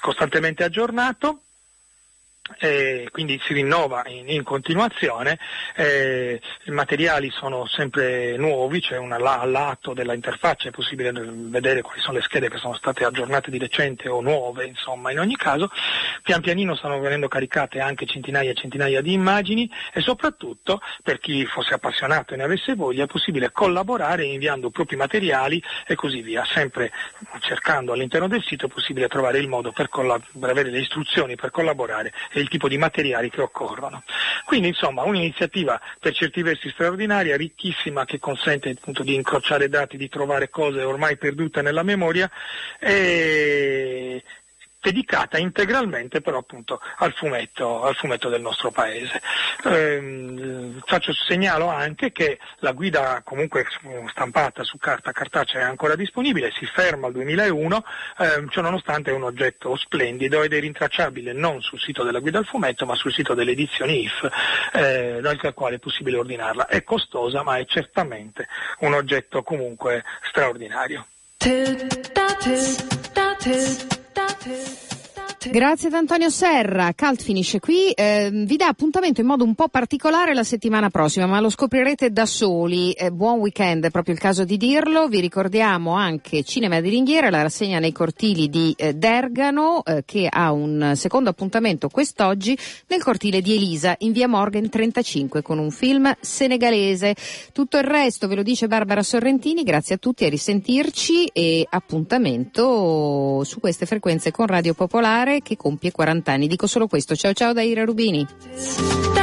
costantemente aggiornato, quindi si rinnova in continuazione, i materiali sono sempre nuovi, c'è al lato della interfaccia è possibile vedere quali sono le schede che sono state aggiornate di recente o nuove, insomma in ogni caso pian pianino stanno venendo caricate anche centinaia e centinaia di immagini e soprattutto per chi fosse appassionato e ne avesse voglia è possibile collaborare inviando propri materiali e così via, sempre cercando all'interno del sito è possibile trovare il modo per avere le istruzioni per collaborare e il tipo di materiali che occorrono. Quindi insomma un'iniziativa per certi versi straordinaria, ricchissima, che consente appunto di incrociare dati, di trovare cose ormai perdute nella memoria, e dedicata integralmente però appunto al fumetto del nostro paese. Segnalo anche che la guida comunque stampata su carta cartacea è ancora disponibile, si ferma al 2001, ciononostante è un oggetto splendido ed è rintracciabile non sul sito della guida al fumetto ma sul sito delle edizioni IF, dal quale è possibile ordinarla. È costosa ma è certamente un oggetto comunque straordinario. Grazie ad Antonio Serra. Cult finisce qui, vi dà appuntamento in modo un po' particolare la settimana prossima, ma lo scoprirete da soli. Buon weekend, è proprio il caso di dirlo. Vi ricordiamo anche Cinema di Ringhiera, la rassegna nei cortili di Dergano, che ha un secondo appuntamento quest'oggi nel cortile di Elisa in via Morgan 35 con un film senegalese. Tutto il resto ve lo dice Barbara Sorrentini. Grazie a tutti, a risentirci e appuntamento su queste frequenze con Radio Popolare che compie 40 anni. Dico solo questo. Ciao ciao da Ira Rubini.